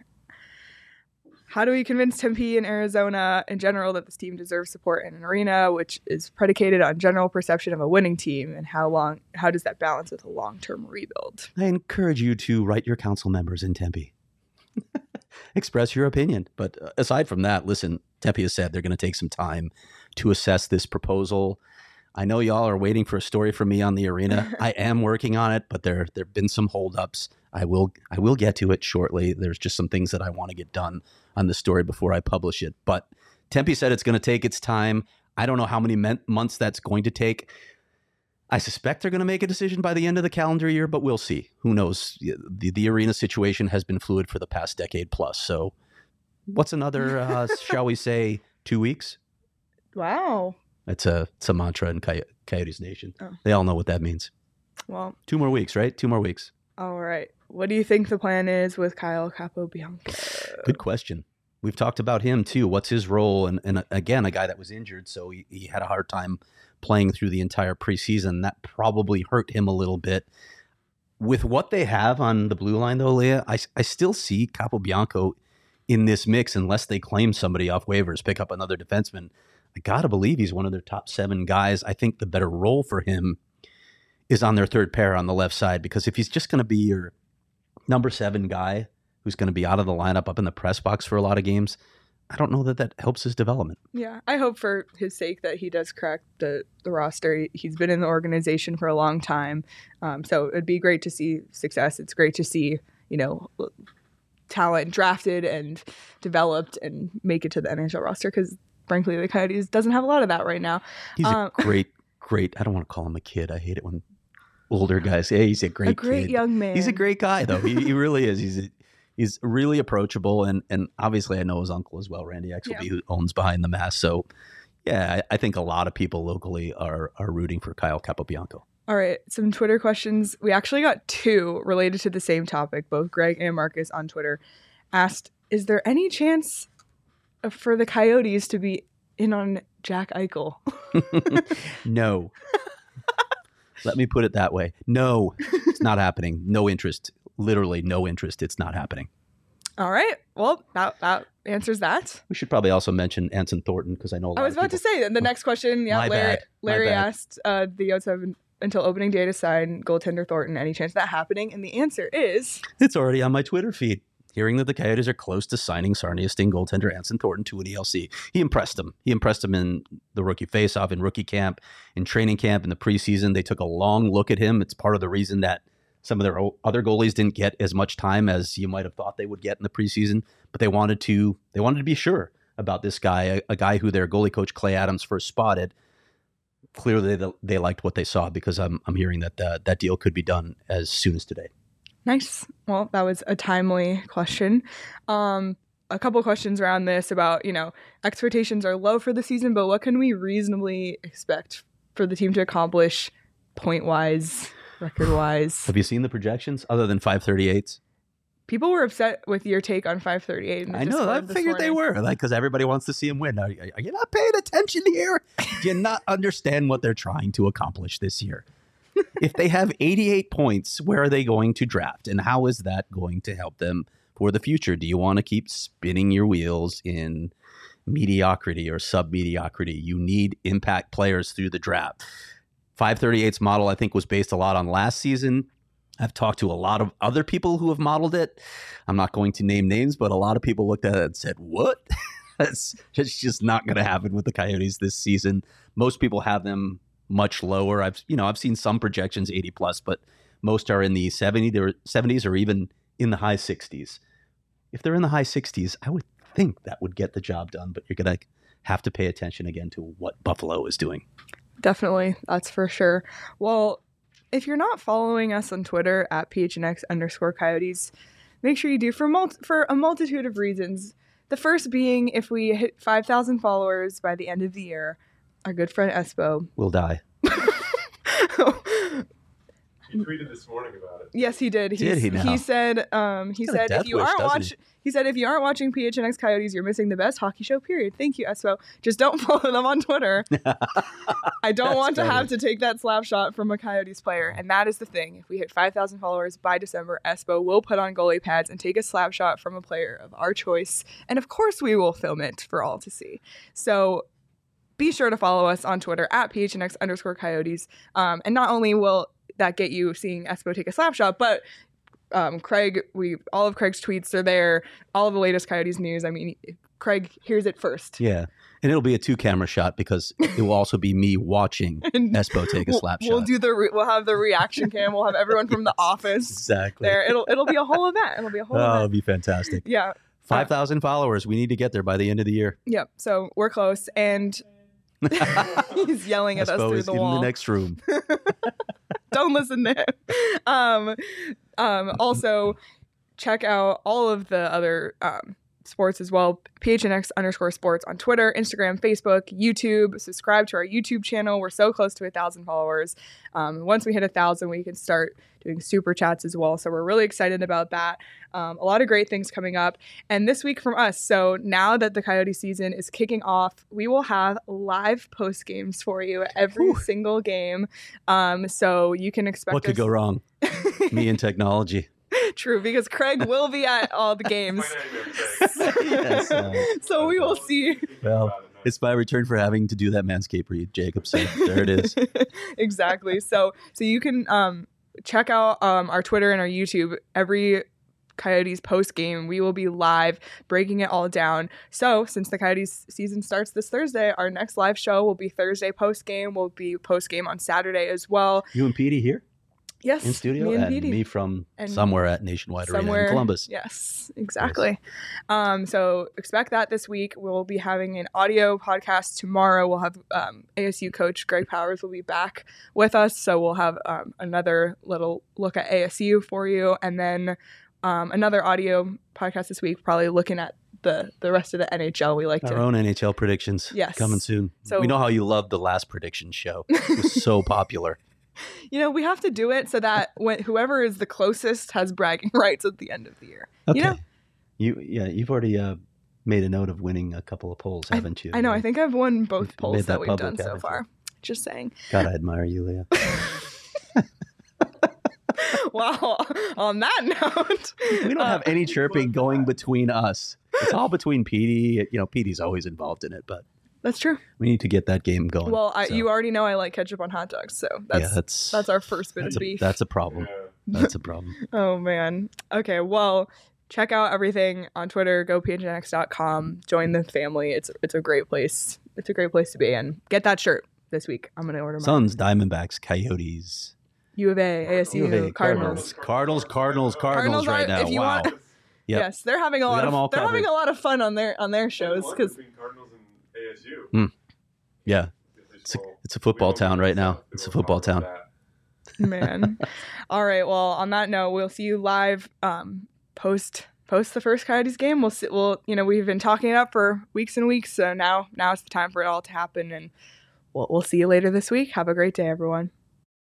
How do we convince Tempe and Arizona in general that this team deserves support in an arena, which is predicated on general perception of a winning team? And how long? How does that balance with a long-term rebuild? I encourage you to write your council members in Tempe. Express your opinion. But aside from that, listen, Tempe has said they're going to take some time to assess this proposal. I know y'all are waiting for a story from me on the arena. I am working on it, but there there have been some holdups. I will I will get to it shortly. There's just some things that I want to get done on the story before I publish it. But Tempe said it's going to take its time. I don't know how many men- months that's going to take. I suspect they're going to make a decision by the end of the calendar year, but we'll see. Who knows? The, the arena situation has been fluid for the past decade plus. So what's another, uh, shall we say, two weeks? Wow. It's a, it's a mantra in Coy- Coyotes Nation. Oh. They all know what that means. Well, two more weeks, right? Two more weeks. All right. What do you think the plan is with Kyle Capobianco? Good question. We've talked about him, too. What's his role? And, and again, a guy that was injured, so he, he had a hard time playing through the entire preseason. That probably hurt him a little bit. With what they have on the blue line, though, Leah, I, I still see Capobianco in this mix unless they claim somebody off waivers, pick up another defenseman. I got to believe he's one of their top seven guys. I think the better role for him is on their third pair on the left side, because if he's just going to be your number seven guy who's going to be out of the lineup up in the press box for a lot of games, I don't know that that helps his development. Yeah, I hope for his sake that he does crack the, the roster. He's been in the organization for a long time, um, so it'd be great to see success. It's great to see, you know, talent drafted and developed and make it to the N H L roster, because, frankly, the Coyotes doesn't have a lot of that right now. He's um, a great, great, I don't want to call him a kid. I hate it when older guys say, hey, he's a great kid. A great kid. Young man. He's a great guy, though. He, he really is. He's a, He's really approachable, and and obviously I know his uncle as well, Randy Axelby, yeah. who owns Behind the Mask. So, yeah, I, I think a lot of people locally are are rooting for Kyle Capobianco. All right, some Twitter questions. We actually got two related to the same topic. Both Greg and Marcus on Twitter asked, is there any chance for the Coyotes to be in on Jack Eichel? No. Let me put it that way. No, it's not happening. No interest. Literally no interest. It's not happening. All right. Well, that, that answers that. We should probably also mention Anson Thornton, because I know a lot of I was about people... to say, the next question, yeah, My Larry, Larry asked, uh, the Yotes have until opening day to sign goaltender Thornton. Any chance of that happening? And the answer is... It's already on my Twitter feed. Hearing that the Coyotes are close to signing Sarnia Sting goaltender Anson Thornton to an E L C. He impressed them. He impressed them in the rookie faceoff, in rookie camp, in training camp, in the preseason. They took a long look at him. It's part of the reason that some of their other goalies didn't get as much time as you might have thought they would get in the preseason, but they wanted to they wanted to be sure about this guy, a, a guy who their goalie coach Clay Adams first spotted. Clearly, they, they liked what they saw, because I'm I'm hearing that uh, that deal could be done as soon as today. Nice. Well, that was a timely question. Um, a couple questions around this about, you know, expectations are low for the season, but what can we reasonably expect for the team to accomplish point-wise? Record-wise. Have you seen the projections other than five thirty-eights? People were upset with your take on five thirty-eight. I know. I figured they were, like, because everybody wants to see him win. Are, are you not paying attention here? Do you not understand what they're trying to accomplish this year? If they have eighty-eight points, where are they going to draft? And how is that going to help them for the future? Do you want to keep spinning your wheels in mediocrity or sub-mediocrity? You need impact players through the draft. five thirty-eight's model, I think, was based a lot on last season. I've talked to a lot of other people who have modeled it. I'm not going to name names, but a lot of people looked at it and said, what? That's it's just not going to happen with the Coyotes this season. Most people have them much lower. I've, you know, I've seen some projections eighty plus, but most are in the seventy, seventies or even in the high sixties. If they're in the high sixties, I would think that would get the job done, but you're going to have to pay attention again to what Buffalo is doing. Definitely. That's for sure. Well, if you're not following us on Twitter at PHNX underscore Coyotes, make sure you do for, mul- for a multitude of reasons. The first being, if we hit five thousand followers by the end of the year, our good friend Espo will die. He tweeted this morning about it. Yes, he did. He's, did he, now? He said, um, he said if you wish, aren't watching, he? he said if you aren't watching P H N X Coyotes, you're missing the best hockey show. Period. Thank you, Espo. Just don't follow them on Twitter. I don't want funny. to have to take that slap shot from a Coyotes player, and that is the thing. If we hit five thousand followers by December, Espo will put on goalie pads and take a slap shot from a player of our choice, and of course, we will film it for all to see. So. Be sure to follow us on Twitter at PHNX underscore Coyotes. Um, and not only will that get you seeing Espo take a slap shot, but um, Craig, we all of Craig's tweets are there. All of the latest Coyotes news. I mean, Craig hears it first. Yeah. And it'll be a two camera shot, because it will also be me watching Espo take a slap we'll, shot. We'll do the re- we'll have the reaction cam. We'll have everyone from The Office. Exactly. There. It'll it'll be a whole event. It'll be a whole oh, event. It'll be fantastic. Yeah. five thousand followers. We need to get there by the end of the year. Yep. So we're close. And he's yelling at us through the wall. In the next room. Don't listen to him. Um, um, also, check out all of the other um, sports as well. P H N X underscore sports on Twitter, Instagram, Facebook, YouTube. Subscribe to our YouTube channel. We're so close to a thousand followers. Um, once we hit a thousand, we can start doing super chats as well. So we're really excited about that. Um, a lot of great things coming up. And this week from us. So now that the Coyote season is kicking off, we will have live post games for you every Ooh. single game. Um, so you can expect What us- could go wrong? Me and technology. True, because Craig will be at all the games. yes, uh, so we will see. Well, It's my return for having to do that Manscaped read, Jacob. So there it is. Exactly. So so you can um, check out um, our Twitter and our YouTube. Every Coyotes post game, we will be live breaking it all down. So since the Coyotes season starts this Thursday, our next live show will be Thursday post game. We'll be post game on Saturday as well. You and Petey here? Yes. In studio, me and, and me from and somewhere at Nationwide somewhere, Arena in Columbus. Yes, exactly. Nice. Um, so expect that this week. We'll be having an audio podcast tomorrow. We'll have um, A S U coach Greg Powers will be back with us. So we'll have um, another little look at A S U for you. And then um, another audio podcast this week, probably looking at the the rest of the N H L. We like our to, own N H L predictions. Yes. Coming soon. So we know how you loved the last prediction show. It was so popular. You know, we have to do it so that when, whoever is the closest has bragging rights at the end of the year. Okay. You know? You, yeah, you've already uh, made a note of winning a couple of polls, haven't you? I, I know. Right? I think I've won both we've polls that, that we've public, done so far. You? Just saying. God, I admire you, Leah. Wow. On that note. We don't uh, have any chirping going between us. It's all between Petey. You know, Petey's always involved in it, but. That's true. We need to get that game going. Well, I, so. you already know I like ketchup on hot dogs, so that's yeah, that's, that's our first bit of beef. That's a problem. That's a problem. Oh, man. Okay, well, check out everything on Twitter, go p h n x dot com. Join the family. It's it's a great place. It's a great place to be in. Get that shirt this week. I'm going to order mine. Suns, Diamondbacks, Coyotes. U of A, A S U, U of A, Cardinals. Cardinals, Cardinals, Cardinals, Cardinals right now. If you wow. Want, yep. Yes, they're having a lot of they're covered. having a lot of fun on their on their shows because A S U. Mm. Yeah, it's a, it's a football town right now. It's a football town. Man. All right. Well, on that note, we'll see you live um, post post the first Coyotes game. We'll sit. We'll you know we've been talking it up for weeks and weeks, so now now it's the time for it all to happen, and we'll we'll see you later this week. Have a great day, everyone.